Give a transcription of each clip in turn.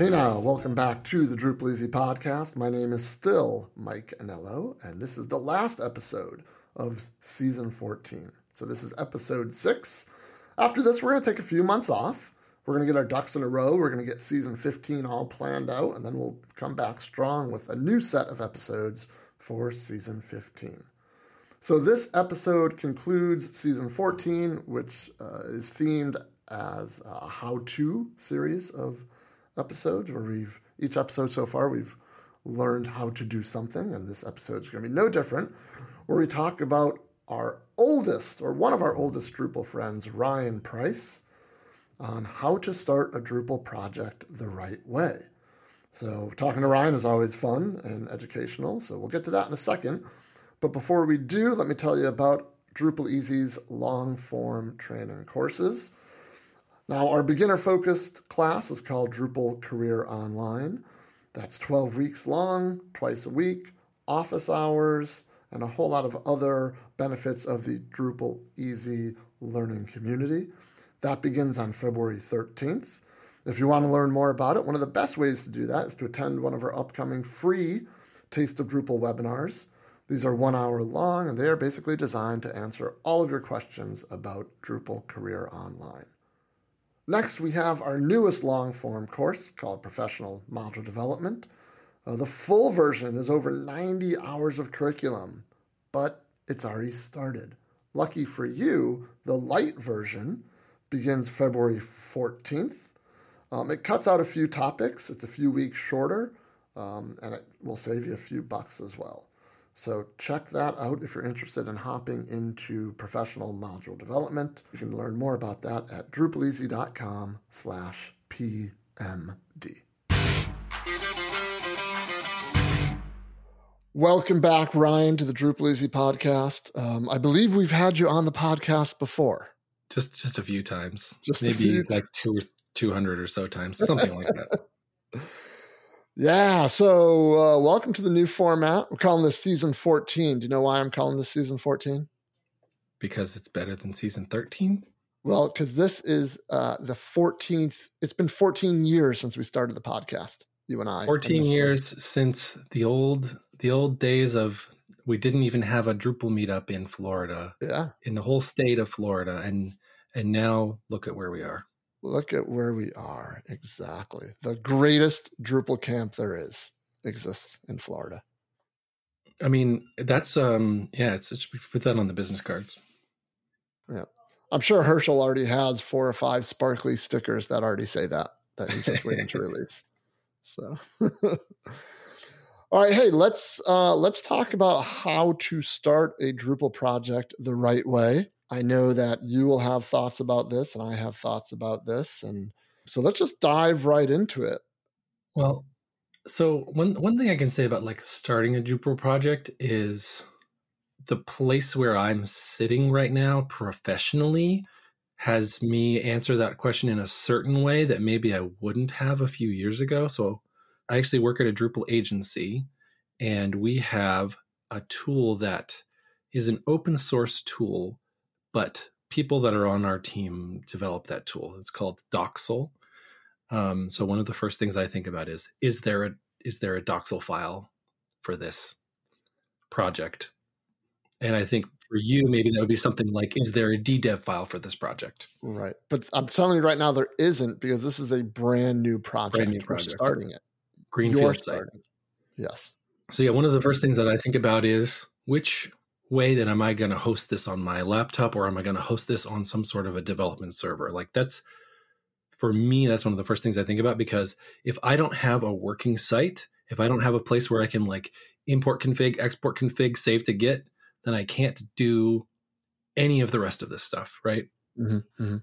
Hey now, welcome back to the DrupalEasy podcast. My name is still Mike Anello, and this is the last episode of season 14. So this is episode 6. After this, we're going to take a few months off. We're going to get our ducks in a row. We're going to get season 15 all planned out, and then we'll come back strong with a new set of episodes for season 15. So this episode concludes season 14, which is themed as a how-to series of episodes where each episode so far we've learned how to do something, and this episode's going to be no different, where we talk about our oldest, or one of our oldest Drupal friends, Ryan Price, on how to start a Drupal project the right way. So talking to Ryan is always fun and educational, so we'll get to that in a second. But before we do, let me tell you about DrupalEasy's long-form training courses. Now, our beginner-focused class is called Drupal Career Online. That's 12 weeks long, twice a week, office hours, and a whole lot of other benefits of the DrupalEasy learning community. That begins on February 13th. If you want to learn more about it, one of the best ways to do that is to attend one of our upcoming free Taste of Drupal webinars. These are 1 hour long, and they are basically designed to answer all of your questions about Drupal Career Online. Next, we have our newest long-form course called Professional Module Development. The full version is over 90 hours of curriculum, but it's already started. Lucky for you, the light version begins February 14th. It cuts out a few topics. It's a few weeks shorter, and it will save you a few bucks as well. So check that out if you're interested in hopping into professional module development. You can learn more about that at DrupalEasy.com/PMD. Welcome back, Ryan, to the DrupalEasy podcast. I believe we've had you on the podcast before. Just a few times. Just maybe a few, like 200 or so times, something like that. Yeah, so welcome to the new format. We're calling this season 14. Do you know why I'm calling this season 14? Because it's better than season 13? Well, because this is the 14th. It's been 14 years since we started the podcast, you and I. 14 years since the old days of we didn't even have a Drupal meetup in Florida. Yeah. In the whole state of Florida. And now look at where we are. Look at where we are. Exactly. The greatest Drupal camp there is exists in Florida. I mean, that's, yeah, it's, we put that on the business cards. Yeah. I'm sure Herschel already has 4 or 5 sparkly stickers that already say that he's just waiting to release. So, all right. Hey, let's talk about how to start a Drupal project the right way. I know that you will have thoughts about this, and I have thoughts about this, and so let's just dive right into it. Well, so one thing I can say about like starting a Drupal project is the place where I'm sitting right now professionally has me answer that question in a certain way that maybe I wouldn't have a few years ago. So I actually work at a Drupal agency, and we have a tool that is an open source tool, but people that are on our team develop that tool. It's called Doxel. So one of the first things I think about is there a Doxel file for this project? And I think for you, maybe that would be something like, is there a DDEV file for this project? Right. But I'm telling you right now, there isn't, because this is a brand new project. We're starting it. Greenfield site. Yes. So yeah, one of the first things that I think about is which way that am I going to host this on my laptop, or am I going to host this on some sort of a development server? Like that's, for me, that's one of the first things I think about, because if I don't have a working site, if I don't have a place where I can like import config, export config, save to Git, then I can't do any of the rest of this stuff, right? Mm-hmm, mm-hmm.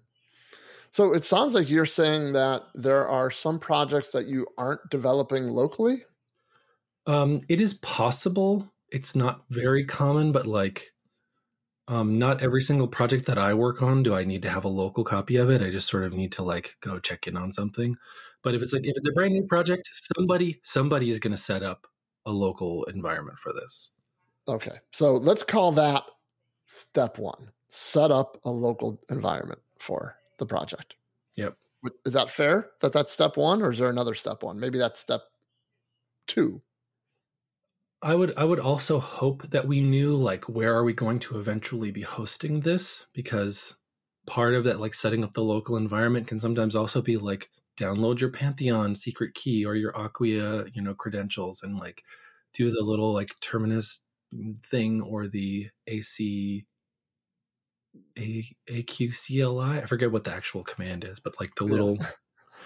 So it sounds like you're saying that there are some projects that you aren't developing locally? It is possible. It's not very common, but like not every single project that I work on do I need to have a local copy of it. I just sort of need to like go check in on something. But if it's a brand new project, somebody is going to set up a local environment for this. Okay. So let's call that step 1, set up a local environment for the project. Yep. Is that fair that that's step one, or is there another step one? Maybe that's step two. I would also hope that we knew, like, where are we going to eventually be hosting this? Because part of that, like, setting up the local environment can sometimes also be like, download your Pantheon secret key or your Acquia, you know, credentials, and like do the little like Terminus thing or the AQCLI. I forget what the actual command is, but like the little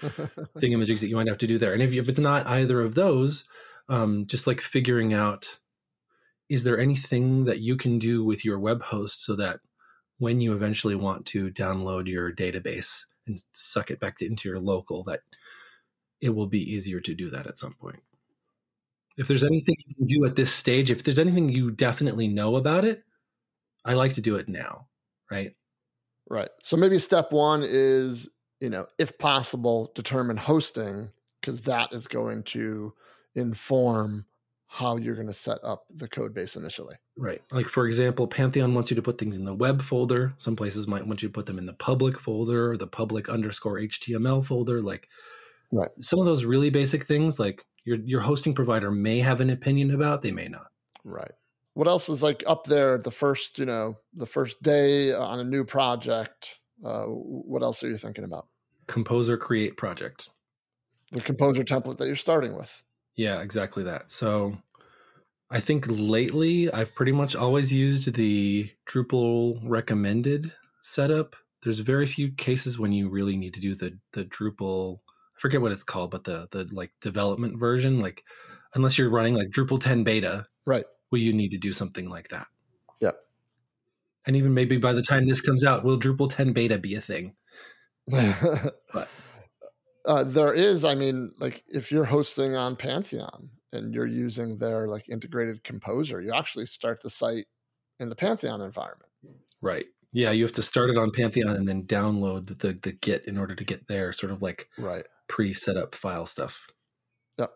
thingamajigs that you might have to do there. And if it's not either of those, just like figuring out, is there anything that you can do with your web host so that when you eventually want to download your database and suck it back into your local, that it will be easier to do that at some point. If there's anything you can do at this stage, if there's anything you definitely know about it, I like to do it now, right? Right. So maybe step one is, you know, if possible, determine hosting, because that is going to inform how you're going to set up the code base initially. Right. Like, for example, Pantheon wants you to put things in the web folder. Some places might want you to put them in the public folder or the public _HTML folder. Like, right. Some of those really basic things, like your hosting provider may have an opinion about, they may not. Right. What else is like up there the first day on a new project? What else are you thinking about? Composer create project. The Composer template that you're starting with. Yeah, exactly that. So I think lately I've pretty much always used the Drupal recommended setup. There's very few cases when you really need to do the Drupal, I forget what it's called, but the like development version, like unless you're running like Drupal 10 beta, right? Well, you need to do something like that. Yeah. And even maybe by the time this comes out, will Drupal 10 beta be a thing? But there is, I mean, like if you're hosting on Pantheon and you're using their like integrated Composer, you actually start the site in the Pantheon environment. Right. Yeah. You have to start it on Pantheon and then download the Git in order to get there, sort of like right. Pre-set up file stuff. Yep.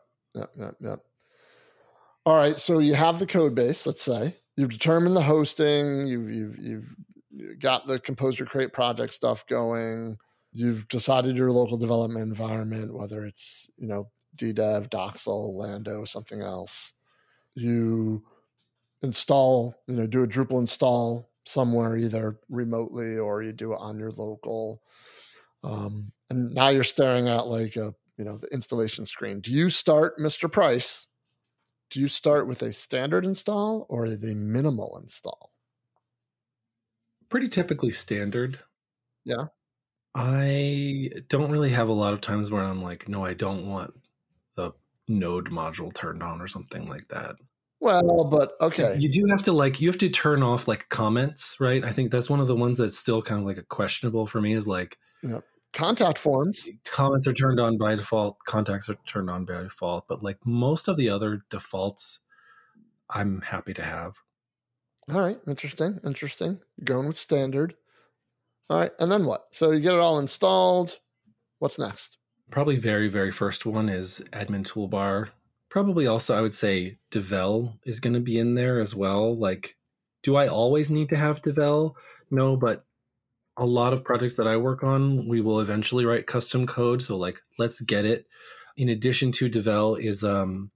All right. So you have the code base, let's say. You've determined the hosting. You've got the Composer Create project stuff going. You've decided your local development environment, whether it's, you know, DDEV, Doxel, Lando, something else. You install, you know, do a Drupal install somewhere, either remotely or you do it on your local. And now you're staring at like a, you know, the installation screen. Do you start, Mr. Price? Do you start with a standard install or the minimal install? Pretty typically standard. Yeah. I don't really have a lot of times where I'm like, no, I don't want the node module turned on or something like that. Well, but okay. You do have to like, you have to turn off like comments, right? I think that's one of the ones that's still kind of like a questionable for me is like. Yep. Contact forms. Comments are turned on by default. Contacts are turned on by default. But like most of the other defaults, I'm happy to have. All right. Interesting. Going with standard. All right, and then what? So you get it all installed. What's next? Probably very, very first one is admin toolbar. Probably also I would say devel is going to be in there as well. Like, do I always need to have devel? No, but a lot of projects that I work on, we will eventually write custom code. So like, let's get it. In addition to devel is the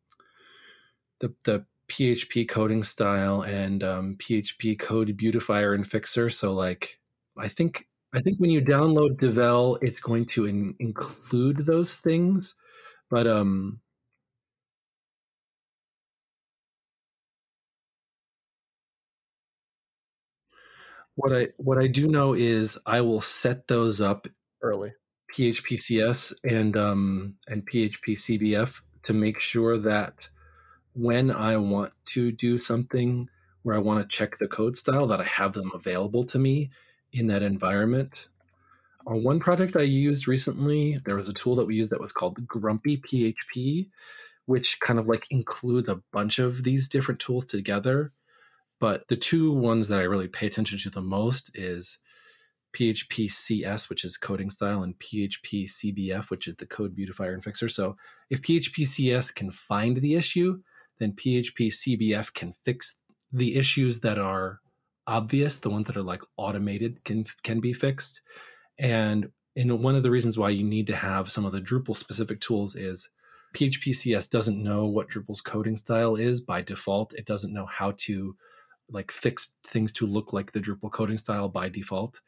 PHP coding style and PHP code beautifier and fixer. So like, I think when you download devel, it's going to include those things, but what I do know is I will set those up early, PHP-CS and PHP-CBF, to make sure that when I want to do something where I want to check the code style, that I have them available to me in that environment. On one project I used recently, there was a tool that we used that was called Grumpy PHP, which kind of like includes a bunch of these different tools together. But the two ones that I really pay attention to the most is PHP-CS, which is coding style, and PHP-CBF, which is the code beautifier and fixer. So if PHP-CS can find the issue, then PHP-CBF can fix the issues that are obvious, the ones that are like automated can be fixed, and And one of the reasons why you need to have some of the Drupal specific tools is PHP-CS doesn't know what Drupal's coding style is by default. It doesn't know how to like fix things to look like the Drupal coding style by default.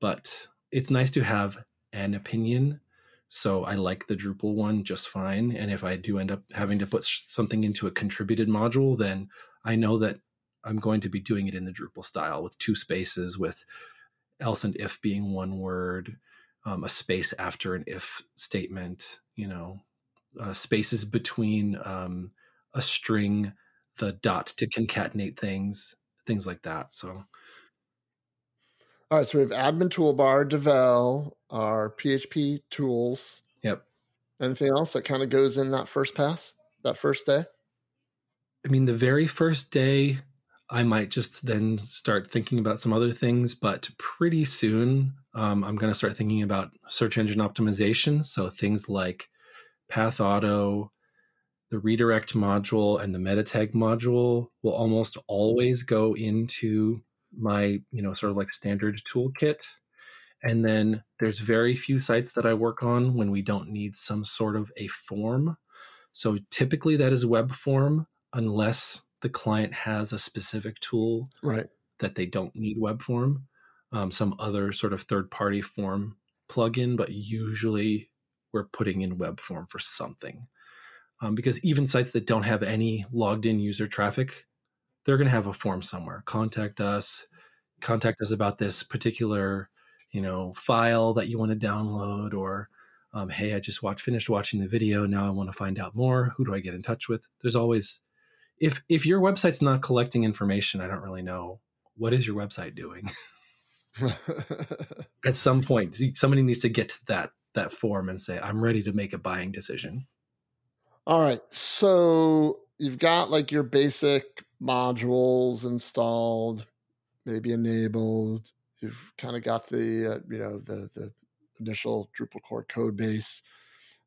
But it's nice to have an opinion. So I like the Drupal one just fine. And if I do end up having to put something into a contributed module, then I know that I'm going to be doing it in the Drupal style with two spaces, with else and if being one word, a space after an if statement, you know, spaces between a string, the dot to concatenate things, things like that. So. All right, so we have admin toolbar, devel, our PHP tools. Yep. Anything else that kind of goes in that first pass, that first day? I mean, the very first day, I might just then start thinking about some other things, but pretty soon I'm going to start thinking about search engine optimization. So things like Path Auto, the redirect module, and the meta tag module will almost always go into my, you know, sort of like standard toolkit. And then there's very few sites that I work on when we don't need some sort of a form. So typically that is Webform, unless the client has a specific tool that they don't need Webform, some other sort of third-party form plugin, but usually we're putting in Webform for something. Because even sites that don't have any logged-in user traffic, they're going to have a form somewhere. Contact us about this particular, you know, file that you want to download, or hey, I just finished watching the video. Now I want to find out more. Who do I get in touch with? There's always, if your website's not collecting information, I don't really know, what is your website doing? At some point, somebody needs to get to that form and say, I'm ready to make a buying decision. All right. So you've got like your basic modules installed, maybe enabled. You've kind of got the, you know, the initial Drupal core code base.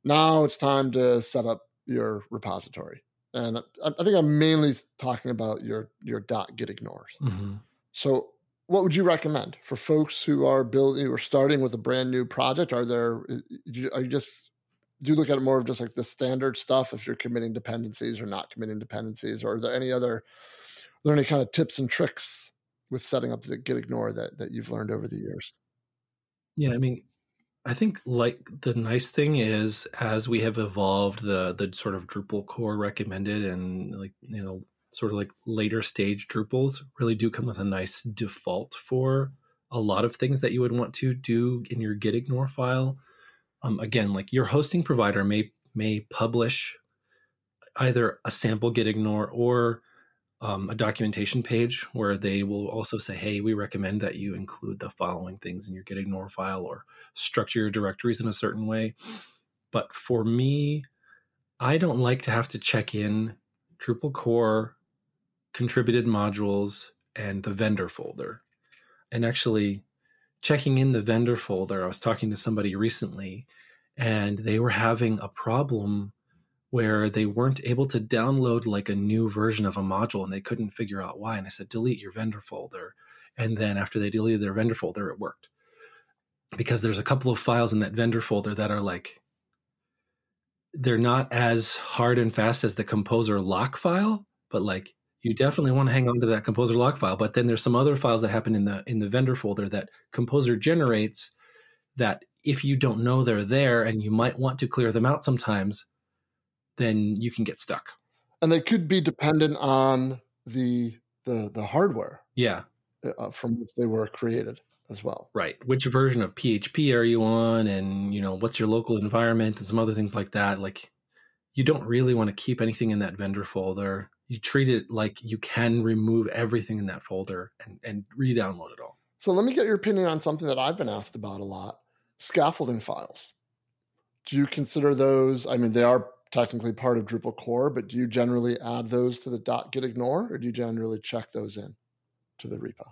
Now it's time to set up your repository. And I think I'm mainly talking about your .git ignores. Mm-hmm. So what would you recommend for folks who are building or starting with a brand new project? Do you look at it more of just like the standard stuff if you're committing dependencies or not committing dependencies? Or are there any kind of tips and tricks with setting up the git ignore that you've learned over the years? Yeah, I mean, I think like the nice thing is as we have evolved the sort of Drupal core recommended and like, you know, sort of like later stage Drupals really do come with a nice default for a lot of things that you would want to do in your git ignore file. Again, like your hosting provider may publish either a sample git ignore or a documentation page where they will also say, hey, we recommend that you include the following things in your git ignore file or structure your directories in a certain way. But for me, I don't like to have to check in Drupal core, contributed modules, and the vendor folder. And actually, checking in the vendor folder, I was talking to somebody recently, and they were having a problem where they weren't able to download like a new version of a module, and they couldn't figure out why. And I said, delete your vendor folder. And then after they deleted their vendor folder, it worked. Because there's a couple of files in that vendor folder that are like, they're not as hard and fast as the Composer lock file, but like, you definitely want to hang on to that Composer lock file, but then there's some other files that happen in the vendor folder that Composer generates that if you don't know they're there and you might want to clear them out sometimes, then you can get stuck. And they could be dependent on the hardware. Yeah. From which they were created as well. Right. Which version of PHP are you on? And, you know, what's your local environment and some other things like that. Like, you don't really want to keep anything in that vendor folder. You treat it like you can remove everything in that folder and re-download it all. So let me get your opinion on something that I've been asked about a lot, scaffolding files. Do you consider those, I mean, they are technically part of Drupal core, but do you generally add those to the .git ignore, or do you generally check those in to the repo?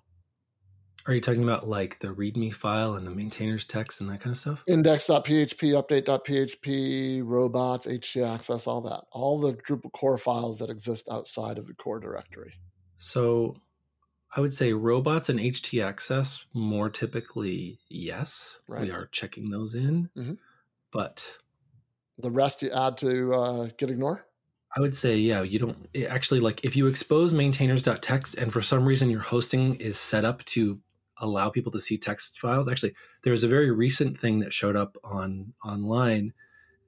Are you talking about like the README file and the maintainer's text and that kind of stuff? Index.php, update.php, robots, htaccess, all that. All the Drupal core files that exist outside of the core directory. So I would say robots and HT access, more typically, yes. Right. We are checking those in. Mm-hmm. But the rest you add to git ignore? I would say, yeah, you don't actually, like, if you expose maintainers.txt and for some reason your hosting is set up to allow people to see text files. Actually, there was a very recent thing that showed up online,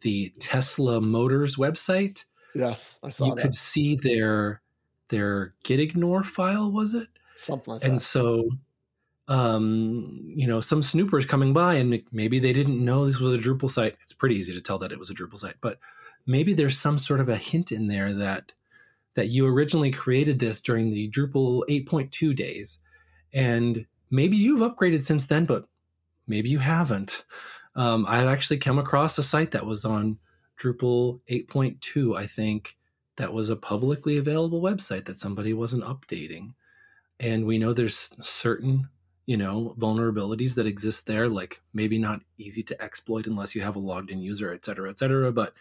the Tesla Motors website. Yes, I saw that. You could see their gitignore file, was it? Something like that. And so, some snoopers coming by and maybe they didn't know this was a Drupal site. It's pretty easy to tell that it was a Drupal site, but maybe there's some sort of a hint in there that you originally created this during the Drupal 8.2 days. And maybe you've upgraded since then, but maybe you haven't. I've actually come across a site that was on Drupal 8.2, I think, that was a publicly available website that somebody wasn't updating. And we know there's certain, vulnerabilities that exist there, like maybe not easy to exploit unless you have a logged in user, et cetera, et cetera. But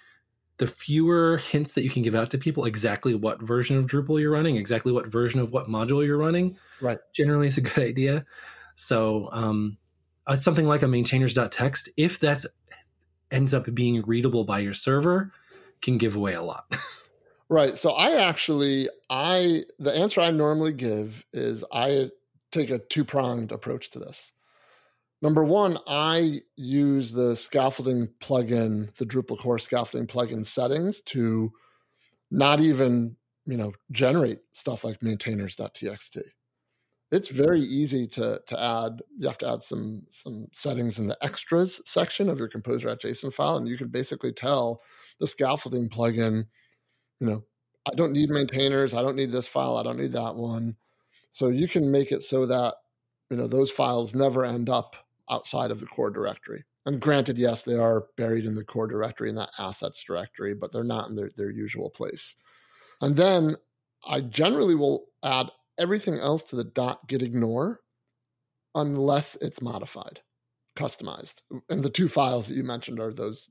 the fewer hints that you can give out to people, exactly what version of Drupal you're running, exactly what version of what module you're running, right, generally is a good idea. So something like a maintainers.txt, if that ends up being readable by your server, can give away a lot. Right. So the answer I normally give is I take a two-pronged approach to this. Number one, I use the scaffolding plugin, the Drupal core scaffolding plugin settings to not even, generate stuff like maintainers.txt. It's very easy to add. You have to add some settings in the extras section of your composer.json file, and you can basically tell the scaffolding plugin, I don't need maintainers, I don't need this file, I don't need that one. So you can make it so that, those files never end up outside of the core directory. And granted, yes, they are buried in the core directory, in that assets directory, but they're not in their usual place. And then I generally will add everything else to the .gitignore unless it's modified, customized. And the two files that you mentioned are those,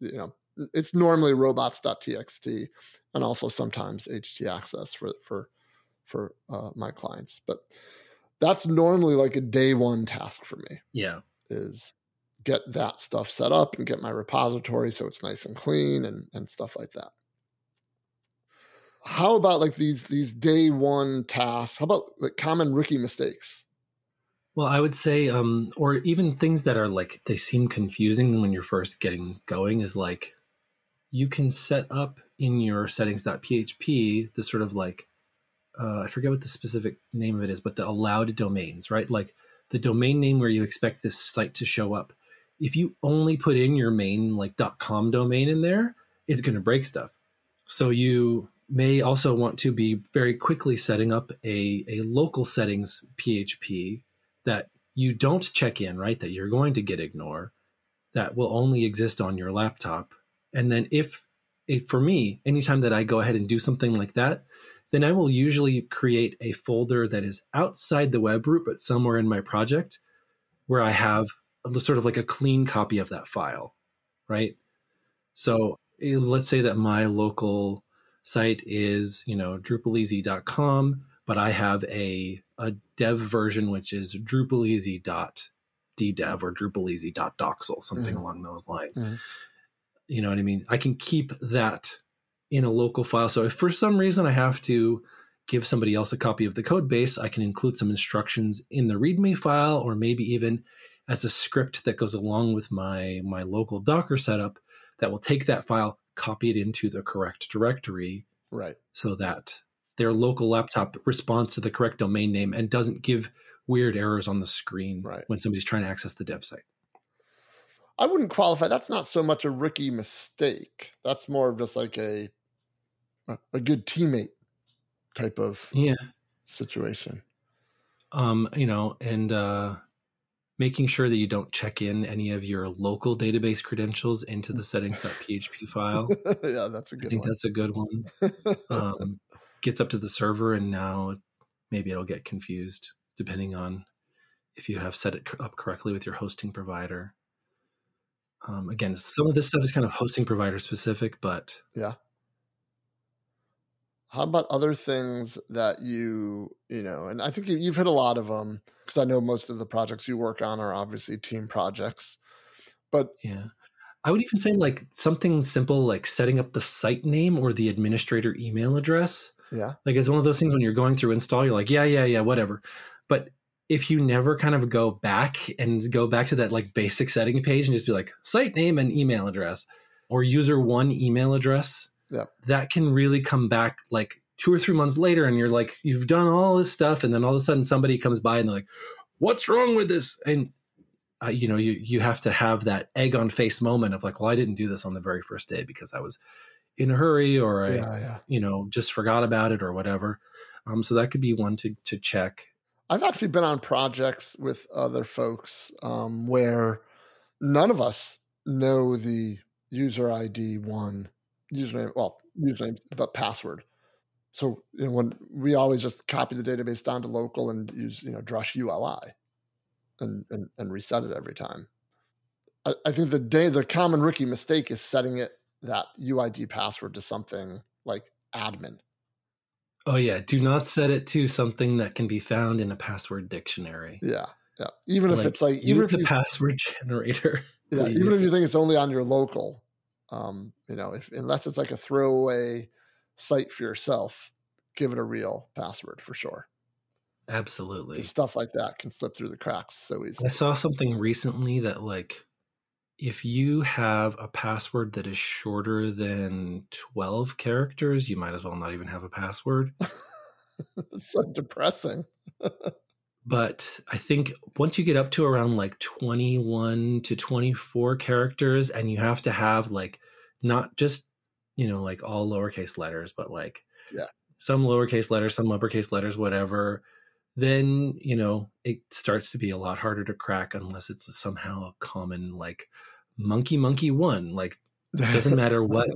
it's normally robots.txt and also sometimes htaccess for my clients. But that's normally like a day one task for me. Yeah. Is get that stuff set up and get my repository so it's nice and clean and stuff like that. How about like these day one tasks? How about like common rookie mistakes? Well, I would say, or even things that are like, they seem confusing when you're first getting going, is like you can set up in your settings.php the sort of like, I forget what the specific name of it is, but the allowed domains, right? Like the domain name where you expect this site to show up. If you only put in your main like .com domain in there, it's going to break stuff. So you may also want to be very quickly setting up a local settings PHP that you don't check in, right? That you're going to gitignore, that will only exist on your laptop. And then if for me, anytime that I go ahead and do something like that, then I will usually create a folder that is outside the web root, but somewhere in my project where I have sort of like a clean copy of that file, right? So let's say that my local site is, DrupalEasy.com, but I have a dev version, which is DrupalEasy.ddev or DrupalEasy.doxel, something mm-hmm. along those lines. Mm-hmm. You know what I mean? I can keep that in a local file. So if for some reason I have to give somebody else a copy of the code base, I can include some instructions in the README file, or maybe even as a script that goes along with my local Docker setup that will take that file, copy it into the correct directory, right? So that their local laptop responds to the correct domain name and doesn't give weird errors on the screen right. when somebody's trying to access the dev site. I wouldn't qualify. That's not so much a rookie mistake. That's more of just like a good teammate type of situation. Making sure that you don't check in any of your local database credentials into the settings.php file. Yeah, that's a good one. I think that's a good one. Gets up to the server, and now maybe it'll get confused depending on if you have set it up correctly with your hosting provider. Again, some of this stuff is kind of hosting provider specific, but yeah. How about other things that you know, and I think you've hit a lot of them, because I know most of the projects you work on are obviously team projects. But yeah, I would even say like something simple like setting up the site name or the administrator email address. Yeah. Like it's one of those things when you're going through install, you're like, yeah, whatever. But if you never kind of go back to that like basic setting page and just be like site name and email address or user one email address, yeah, that can really come back like 2 or 3 months later. And you're like, you've done all this stuff. And then all of a sudden somebody comes by and they're like, what's wrong with this? And you know, you have to have that egg on face moment of like, well, I didn't do this on the very first day because I was in a hurry or I you know, just forgot about it or whatever. So that could be one to check. I've actually been on projects with other folks where none of us know the user ID one, username, but password. So you know, when we always just copy the database down to local and use, you know, Drush ULI. And reset it every time. I think the common rookie mistake is setting it that UID password to something like admin. Oh yeah, do not set it to something that can be found in a password dictionary. Yeah. Even like, if it's like even use if a password generator. Yeah, please. Even if you think it's only on your local, you know, unless it's like a throwaway site for yourself, give it a real password for sure. Absolutely. Stuff like that can slip through the cracks so easily. I saw something recently that like if you have a password that is shorter than 12 characters, you might as well not even have a password. It's so depressing. But I think once you get up to around like 21 to 24 characters and you have to have like not just, you know, like all lowercase letters, but like some lowercase letters, some uppercase letters, whatever, then, you know, it starts to be a lot harder to crack unless it's somehow a common like monkey one. Like it doesn't matter what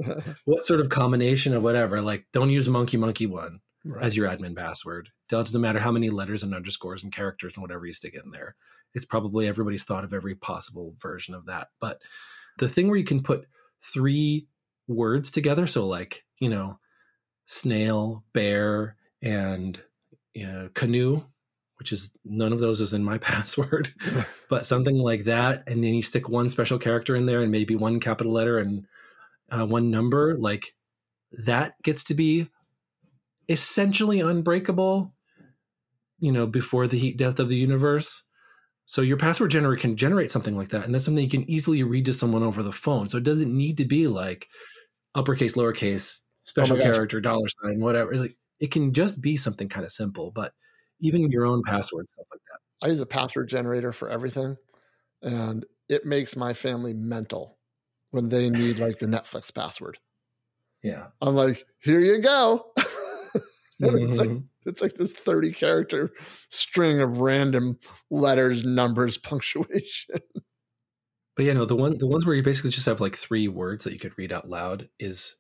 sort of combination of whatever, like don't use monkey one right as your admin password. It doesn't matter how many letters and underscores and characters and whatever you stick in there. It's probably everybody's thought of every possible version of that. But the thing where you can put 3 words together, so like, you know, snail, bear, and canoe, which is none of those is in my password, but something like that. And then you stick one special character in there and maybe one capital letter and one number, like that gets to be essentially unbreakable, you know, before the heat death of the universe. So your password generator can generate something like that. And that's something you can easily read to someone over the phone. So it doesn't need to be like uppercase, lowercase, special character, $, whatever. It's like, it can just be something kind of simple, but even your own password, stuff like that. I use a password generator for everything, and it makes my family mental when they need like the Netflix password. Yeah. I'm like, here you go. Mm-hmm. It's like this 30 character string of random letters, numbers, punctuation. But you know, the ones where you basically just have like 3 words that you could read out loud is,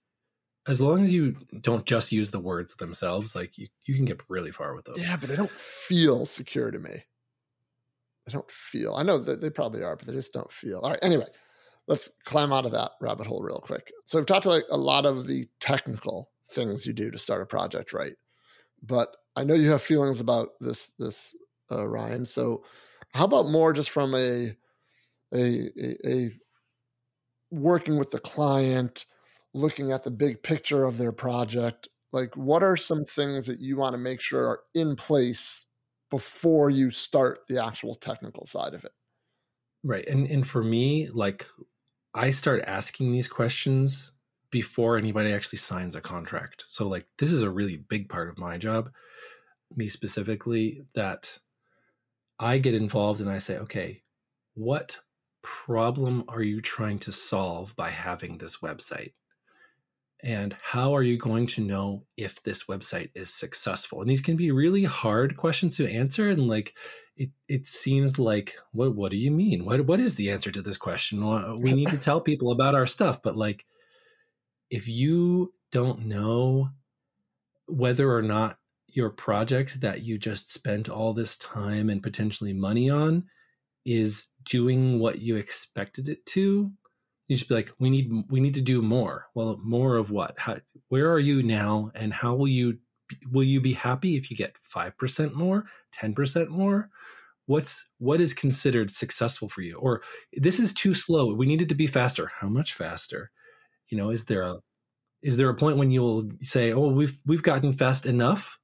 as long as you don't just use the words themselves, like you can get really far with those. Yeah, but they don't feel secure to me. They don't feel. I know that they probably are, but they just don't feel. All right, anyway, let's climb out of that rabbit hole real quick. So we've talked to like a lot of the technical things you do to start a project, right? But I know you have feelings about this Ryan. So how about more just from a working with the client, looking at the big picture of their project, like what are some things that you want to make sure are in place before you start the actual technical side of it? Right. And for me, like I start asking these questions before anybody actually signs a contract. So like this is a really big part of my job, me specifically, that I get involved and I say, okay, what problem are you trying to solve by having this website? And how are you going to know if this website is successful? And these can be really hard questions to answer. And like, it seems like, what do you mean? What is the answer to this question? We need to tell people about our stuff. But like, if you don't know whether or not your project that you just spent all this time and potentially money on is doing what you expected it to, you just be like, we need to do more. Well, more of what? How, where are you now, and how will you be happy if you get 5% more, 10% more? What is considered successful for you? Or this is too slow, we need it to be faster. How much faster? You know, is there a point when you'll say, oh, we've gotten fast enough?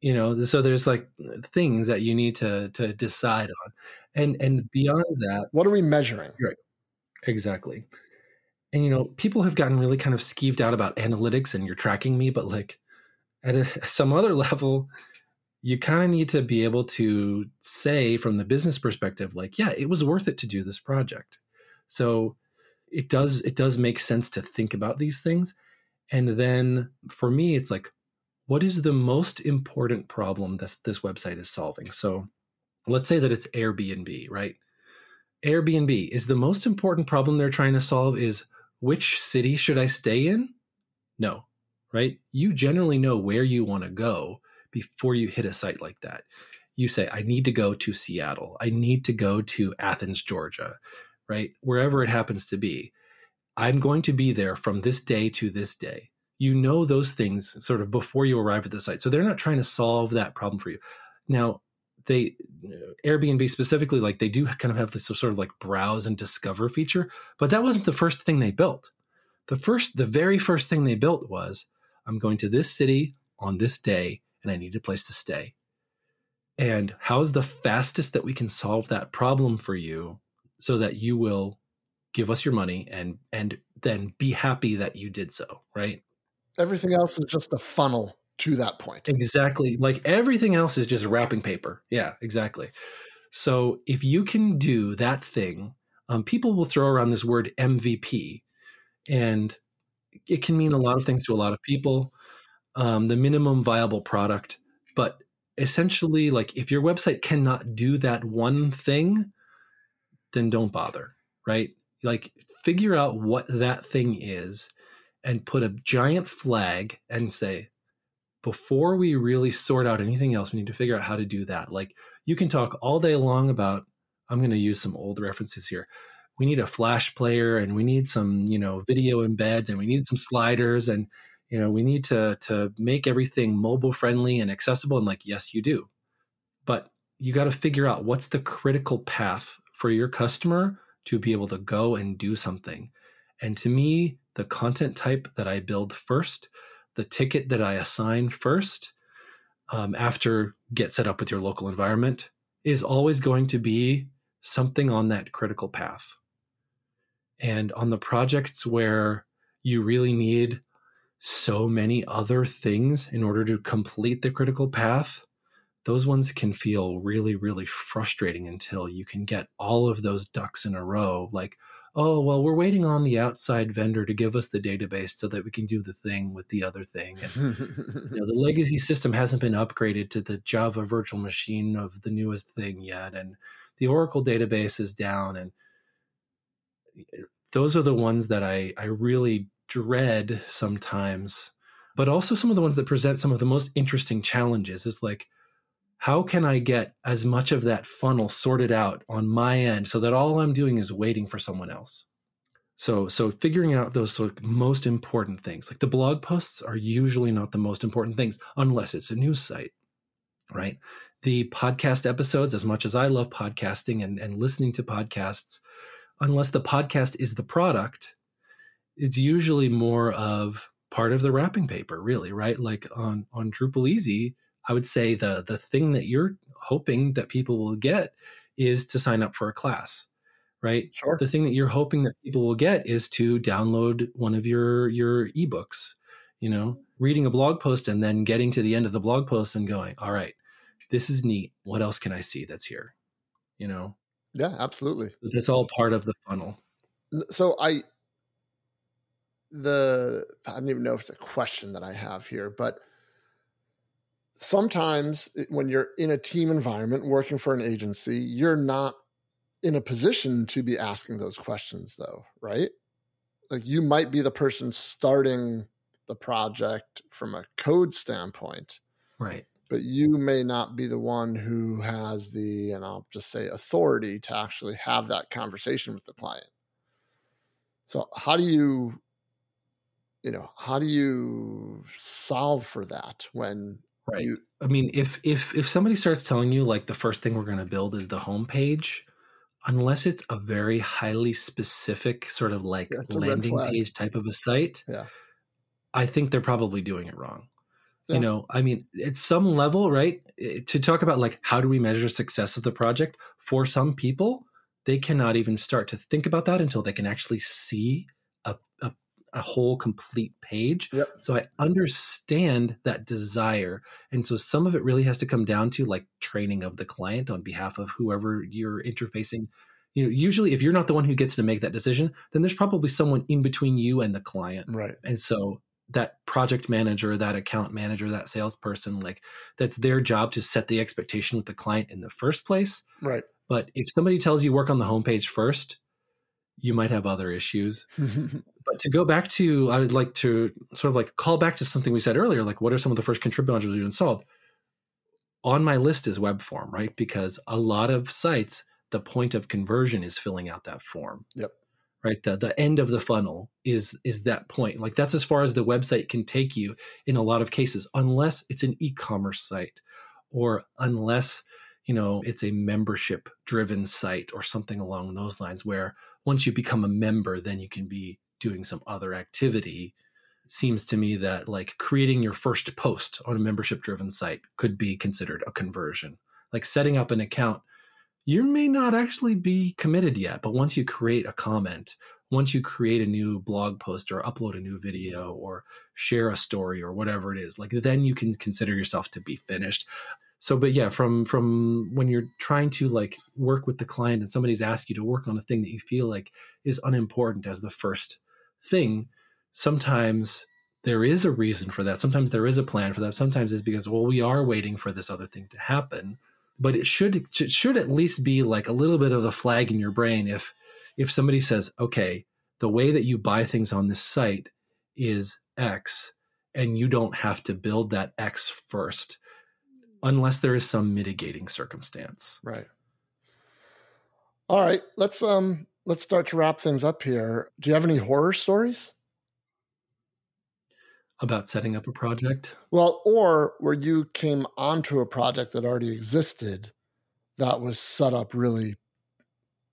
You know, so there's like things that you need to decide on, and beyond that, what are we measuring? Right, exactly. And you know, people have gotten really kind of skeeved out about analytics and you're tracking me, but like at some other level, you kind of need to be able to say from the business perspective, like, yeah, it was worth it to do this project. So it does make sense to think about these things. And then for me, it's like, what is the most important problem that this website is solving? So let's say that it's Airbnb, right? Airbnb, is the most important problem they're trying to solve is which city should I stay in? No, right? You generally know where you want to go before you hit a site like that. You say, I need to go to Seattle. I need to go to Athens, Georgia, right? Wherever it happens to be. I'm going to be there from this day to this day. You know those things sort of before you arrive at the site. So they're not trying to solve that problem for you. Now, Airbnb specifically, like they do kind of have this sort of like browse and discover feature, but that wasn't the first thing they built. The very first thing they built was, I'm going to this city on this day and I need a place to stay. And how's the fastest that we can solve that problem for you so that you will give us your money and then be happy that you did so, right? Everything else is just a funnel to that point. Exactly. Like everything else is just wrapping paper. Yeah, exactly. So if you can do that thing, people will throw around this word MVP, and it can mean a lot of things to a lot of people, the minimum viable product. But essentially, like if your website cannot do that one thing, then don't bother, right? Like figure out what that thing is and put a giant flag and say, before we really sort out anything else, we need to figure out how to do that. Like you can talk all day long about, I'm going to use some old references here. We need a flash player and we need some, you know, video embeds and we need some sliders and, you know, we need to make everything mobile friendly and accessible. And like, yes, you do, but you got to figure out what's the critical path for your customer to be able to go and do something. And to me, the content type that I build first, the ticket that I assign first, after get set up with your local environment, is always going to be something on that critical path. And on the projects where you really need so many other things in order to complete the critical path, those ones can feel really, really frustrating until you can get all of those ducks in a row. Like, oh, well, we're waiting on the outside vendor to give us the database so that we can do the thing with the other thing. And, you know, the legacy system hasn't been upgraded to the Java virtual machine of the newest thing yet. And the Oracle database is down. And those are the ones that I really dread sometimes, but also some of the ones that present some of the most interesting challenges is like, how can I get as much of that funnel sorted out on my end so that all I'm doing is waiting for someone else? So figuring out those sort of most important things, like the blog posts are usually not the most important things unless it's a news site, right? The podcast episodes, as much as I love podcasting and listening to podcasts, unless the podcast is the product, it's usually more of part of the wrapping paper, really, right? Like on DrupalEasy, I would say the thing that you're hoping that people will get is to sign up for a class, right? Sure. The thing that you're hoping that people will get is to download one of your ebooks, you know, reading a blog post and then getting to the end of the blog post and going, all right, this is neat. What else can I see that's here? You know? Yeah, absolutely. That's all part of the funnel. So I don't even know if it's a question that I have here, but sometimes when you're in a team environment working for an agency, you're not in a position to be asking those questions though, right? Like you might be the person starting the project from a code standpoint, right? But you may not be the one who has the, and I'll just say authority to actually have that conversation with the client. So how do you solve for that when right? I mean, if somebody starts telling you like the first thing we're going to build is the homepage, unless it's a very highly specific sort of like landing page type of a site, yeah, I think they're probably doing it wrong. Yeah. You know, I mean, at some level, right? To talk about like, how do we measure success of the project? For some people, they cannot even start to think about that until they can actually see a whole complete page. Yep. So I understand that desire. And so some of it really has to come down to like training of the client on behalf of whoever you're interfacing. You know, usually if you're not the one who gets to make that decision, then there's probably someone in between you and the client. Right. And so that project manager, that account manager, that salesperson, like that's their job to set the expectation with the client in the first place. Right. But if somebody tells you work on the homepage first, you might have other issues. But to go back to, I would like to sort of like call back to something we said earlier, like what are some of the first contrib modules you installed? On my list is Webform, right? Because a lot of sites, the point of conversion is filling out that form. Yep. Right. The end of the funnel is that point. Like that's as far as the website can take you in a lot of cases, unless it's an e-commerce site or unless, you know, it's a membership driven site or something along those lines where once you become a member, then you can be doing some other activity. It seems to me that like creating your first post on a membership driven site could be considered a conversion. Like setting up an account, you may not actually be committed yet, but once you create a comment, once you create a new blog post or upload a new video or share a story or whatever it is, like then you can consider yourself to be finished. So, but yeah, from when you're trying to like work with the client and somebody's asked you to work on a thing that you feel like is unimportant as the first thing, sometimes there is a reason for that. Sometimes there is a plan for that. Sometimes it's because, well, we are waiting for this other thing to happen. But it should at least be like a little bit of a flag in your brain if somebody says, okay, the way that you buy things on this site is X, and you don't have to build that X first unless there is some mitigating circumstance. Right. All right, let's start to wrap things up here. Do you have any horror stories about setting up a project? Well, or where you came onto a project that already existed that was set up really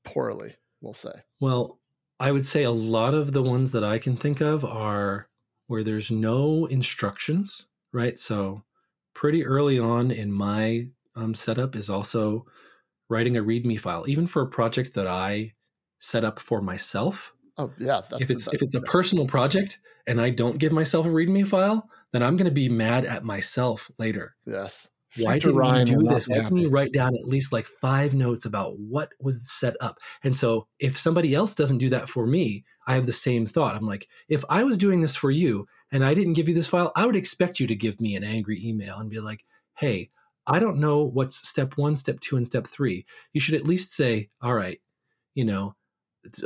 poorly, we'll say. Well, I would say a lot of the ones that I can think of are where there's no instructions, right? So pretty early on in my setup is also writing a README file, even for a project that I set up for myself. Oh yeah. If it's a personal project and I don't give myself a README file, then I'm going to be mad at myself later. Yes. Why did I do this? Why didn't you write down at least like 5 notes about what was set up? And so if somebody else doesn't do that for me, I have the same thought. I'm like, if I was doing this for you and I didn't give you this file, I would expect you to give me an angry email and be like, hey, I don't know what's step 1, step 2, and step 3. You should at least say, all right, you know,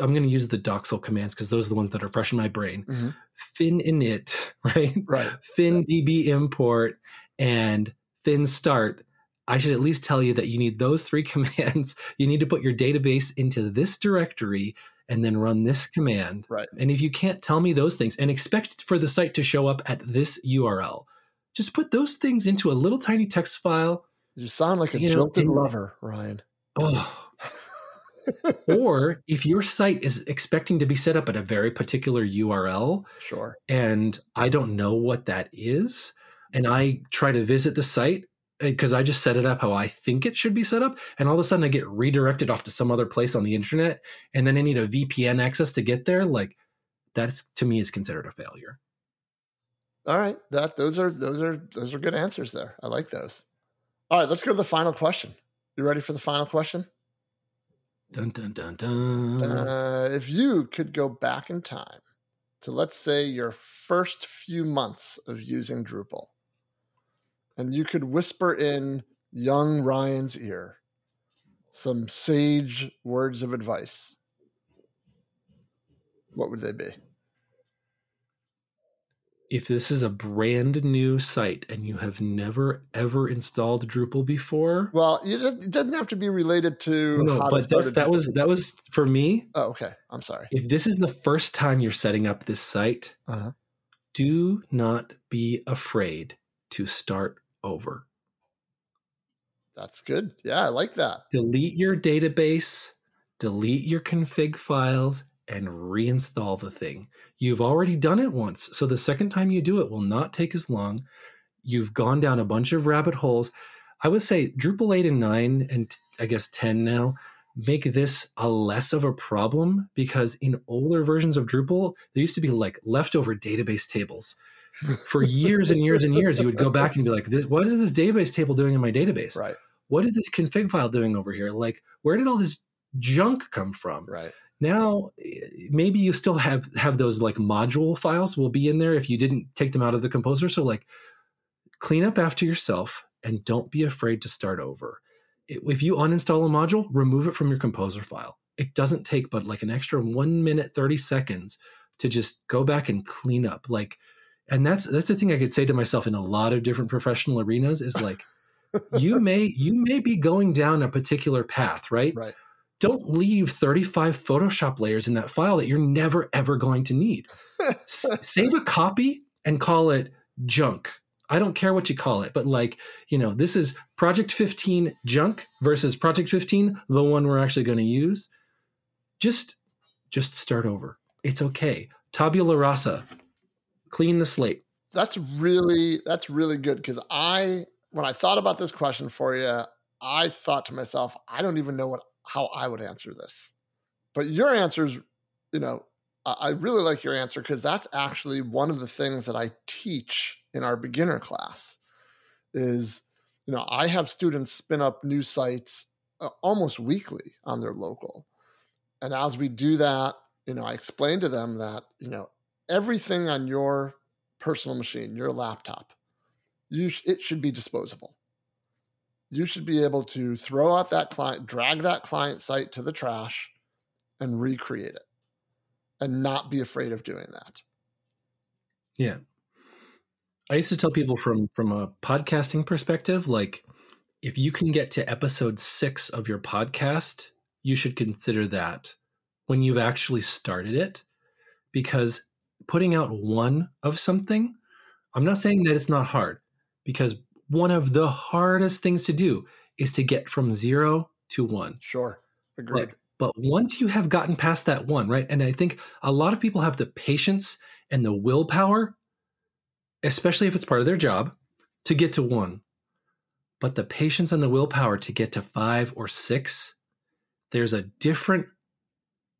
I'm going to use the Doxel commands because those are the ones that are fresh in my brain. Mm-hmm. Fin init, right? Fin db import and fin start. I should at least tell you that you need those 3 commands. You need to put your database into this directory and then run this command. Right. And if you can't tell me those things and expect for the site to show up at this URL, just put those things into a little tiny text file. You sound like a jilted lover, Ryan. Oh. Or if your site is expecting to be set up at a very particular URL, sure, and I don't know what that is, and I try to visit the site because I just set it up how I think it should be set up, and all of a sudden I get redirected off to some other place on the internet, and then I need a VPN access to get there, like that's, to me, is considered a failure. All right. Those are good answers there. I like those. All right, let's go to the final question. You ready for the final question? Dun, dun, dun, dun. If you could go back in time to, let's say, your first few months of using Drupal, and you could whisper in young Ryan's ear some sage words of advice, what would they be? If this is a brand new site and you have never, ever installed Drupal before. Well, it doesn't have to be related to. No, but that was for me. Oh, okay. I'm sorry. If this is the first time you're setting up this site, do not be afraid to start over. That's good. Yeah, I like that. Delete your database, delete your config files, and reinstall the thing. You've already done it once, so the second time you do it will not take as long. You've gone down a bunch of rabbit holes. I would say Drupal 8 and 9, and I guess 10 now, make this a less of a problem, because in older versions of Drupal, there used to be like leftover database tables. For years and years and years, you would go back and be like, "This, what is this database table doing in my database? Right. What is this config file doing over here? Like, where did all this junk come from?" Right. Now, maybe you still have those like module files will be in there if you didn't take them out of the composer. So like clean up after yourself and don't be afraid to start over. If you uninstall a module, remove it from your composer file. It doesn't take but like an extra 1 minute, 30 seconds to just go back and clean up. Like, and that's the thing I could say to myself in a lot of different professional arenas is like, you may be going down a particular path, right? Right. Don't leave 35 Photoshop layers in that file that you're never, ever going to need. Save a copy and call it junk. I don't care what you call it, but like, you know, this is Project 15 junk versus Project 15, the one we're actually going to use. Just start over. It's okay. Tabula rasa. Clean the slate. That's really good, because when I thought about this question for you, I thought to myself, I don't even know how I would answer this, but your answers, you know, I really like your answer, because that's actually one of the things that I teach in our beginner class is, you know, I have students spin up new sites almost weekly on their local. And as we do that, you know, I explain to them that, you know, everything on your personal machine, your laptop, it should be disposable. You should be able to throw out that client, drag that client site to the trash and recreate it and not be afraid of doing that. Yeah. I used to tell people from a podcasting perspective, like if you can get to episode 6 of your podcast, you should consider that when you've actually started it, because putting out one of something, I'm not saying that it's not hard, because one of the hardest things to do is to get from 0 to 1. Sure. Agreed. But once you have gotten past that one, right? And I think a lot of people have the patience and the willpower, especially if it's part of their job, to get to 1. But the patience and the willpower to get to 5 or 6, there's a different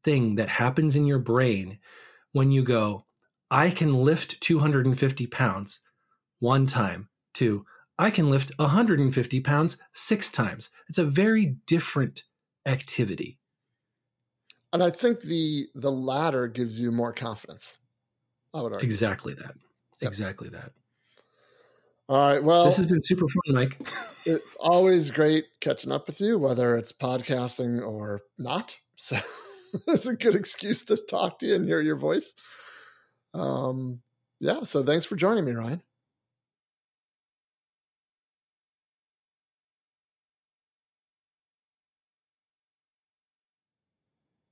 thing that happens in your brain when you go, I can lift 250 pounds one time, to I can lift 150 pounds 6 times. It's a very different activity. And I think the latter gives you more confidence. I would argue. Exactly that. Yep. Exactly that. All right. Well, this has been super fun, Mike. It's always great catching up with you, whether it's podcasting or not. So it's a good excuse to talk to you and hear your voice. Yeah. So thanks for joining me, Ryan.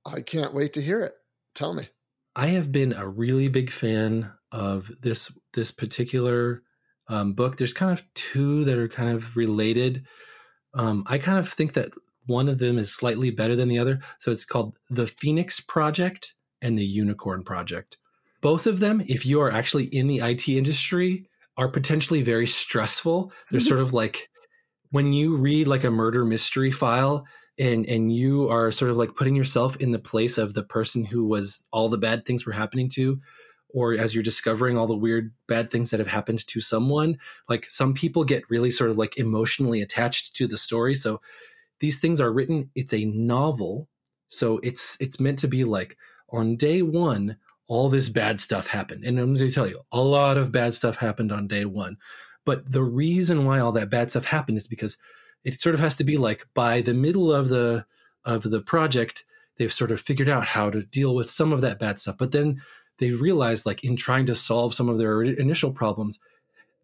I can't wait to hear it. Tell me. I have been a really big fan of this particular book. There's kind of two that are kind of related. I kind of think that one of them is slightly better than the other. So it's called The Phoenix Project and The Unicorn Project. Both of them, if you are actually in the IT industry, are potentially very stressful. They're sort of like when you read like a murder mystery file, and you are sort of like putting yourself in the place of the person who was all the bad things were happening to, or as you're discovering all the weird bad things that have happened to someone, like some people get really sort of like emotionally attached to the story. So these things are written. It's a novel. So it's meant to be like on day one, all this bad stuff happened. And I'm going to tell you, a lot of bad stuff happened on day one. But the reason why all that bad stuff happened is because it sort of has to be like by the middle of the project, they've sort of figured out how to deal with some of that bad stuff. But then they realized, like, in trying to solve some of their initial problems,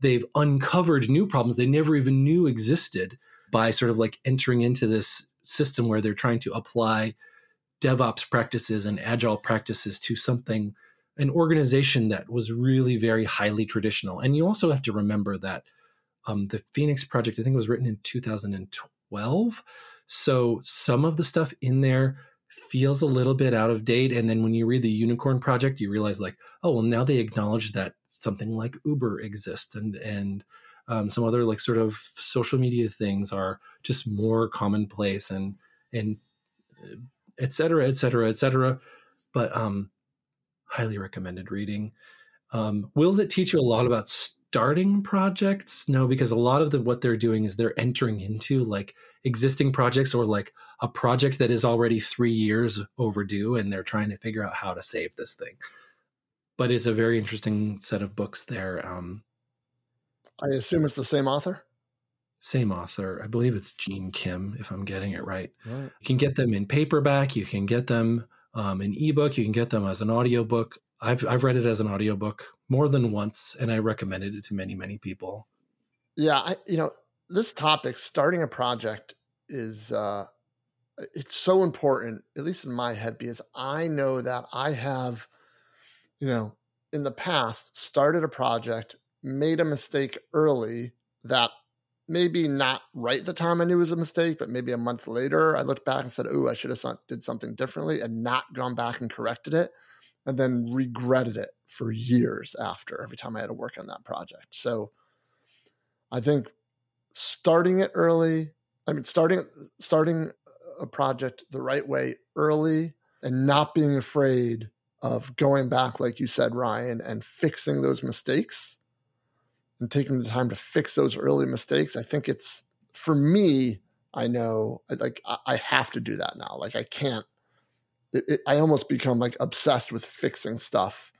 they've uncovered new problems they never even knew existed by sort of like entering into this system where they're trying to apply DevOps practices and agile practices to something, an organization that was really very highly traditional. And you also have to remember that the Phoenix Project, I think it was written in 2012. So some of the stuff in there feels a little bit out of date. And then when you read the Unicorn Project, you realize, like, oh, well, now they acknowledge that something like Uber exists, and some other, like, sort of social media things are just more commonplace, and et cetera, et cetera, et cetera. But highly recommended reading. Will it teach you a lot about starting projects? No, because a lot of what they're doing is they're entering into, like, existing projects, or like a project that is already 3 years overdue, and they're trying to figure out how to save this thing. But it's a very interesting set of books there. I assume it's the same author? Same author. I believe it's Gene Kim, if I'm getting it right. Right. You can get them in paperback. You can get them in ebook. You can get them as an audiobook. I've read it as an audiobook more than once, and I recommended it to many, many people. Yeah, this topic, starting a project, is it's so important, at least in my head, because I know that I have, in the past, started a project, made a mistake early that maybe not right the time I knew was a mistake, but maybe a month later I looked back and said, oh, I should have did something differently, and not gone back and corrected it, and then regretted it for years after, every time I had to work on that project. So I think starting it early, starting a project the right way early, and not being afraid of going back, like you said, Ryan, and fixing those mistakes, and taking the time to fix those early mistakes. I think it's, for me, I know, like, I have to do that now. Like, I can't, I almost become, like, obsessed with fixing stuff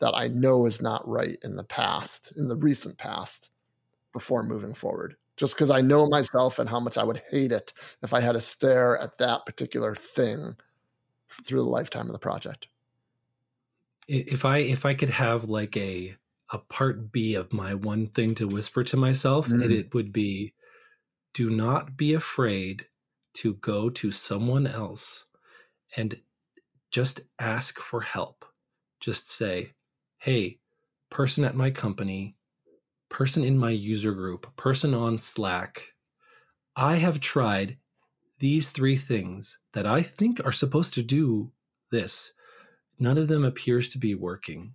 that I know is not right in the recent past, before moving forward, just because I know myself and how much I would hate it if I had to stare at that particular thing through the lifetime of the project. If I could have, like, a part B of my one thing to whisper to myself, it would be, do not be afraid to go to someone else and just ask for help. Just say, hey, person at my company, person in my user group, person on Slack, I have tried these 3 things that I think are supposed to do this. None of them appears to be working.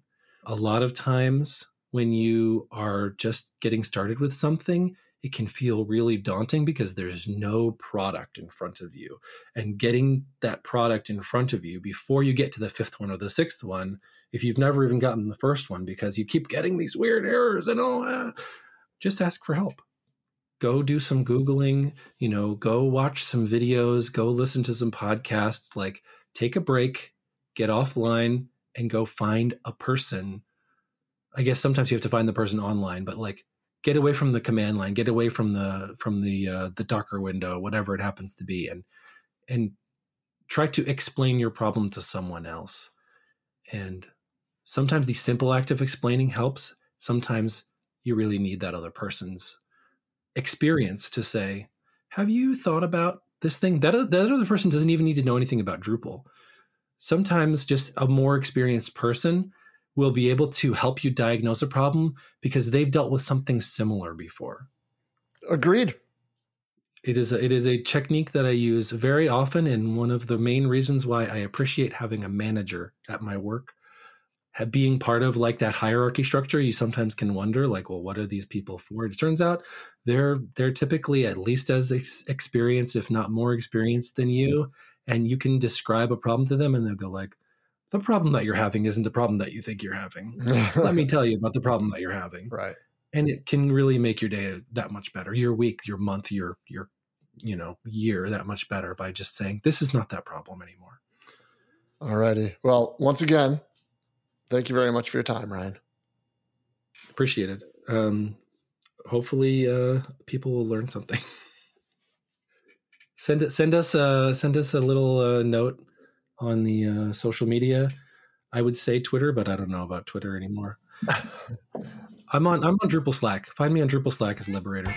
A lot of times when you are just getting started with something, it can feel really daunting because there's no product in front of you. And getting that product in front of you before you get to the 5th one or the 6th one, if you've never even gotten the 1st one because you keep getting these weird errors and all, just ask for help. Go do some Googling, go watch some videos, go listen to some podcasts, like, take a break, get offline, and go find a person. I guess sometimes you have to find the person online, but, like, get away from the command line, get away from the Docker window, whatever it happens to be, and try to explain your problem to someone else. And sometimes the simple act of explaining helps. Sometimes you really need that other person's experience to say, have you thought about this thing? That other person doesn't even need to know anything about Drupal. Sometimes just a more experienced person will be able to help you diagnose a problem because they've dealt with something similar before. Agreed. It is a technique that I use very often, and one of the main reasons why I appreciate having a manager at my work. Being part of, like, that hierarchy structure, you sometimes can wonder, like, well, what are these people for? It turns out they're typically at least as experienced, if not more experienced than you. And you can describe a problem to them, and they'll go, like, the problem that you're having isn't the problem that you think you're having. Let me tell you about the problem that you're having. Right. And it can really make your day that much better, your week, your month, your year that much better by just saying, this is not that problem anymore. All righty. Well, once again, thank you very much for your time, Ryan. Appreciate it. Hopefully people will learn something. Send us a little note on the social media. I would say Twitter, but I don't know about Twitter anymore. I'm on Drupal Slack. Find me on Drupal Slack as Liberator.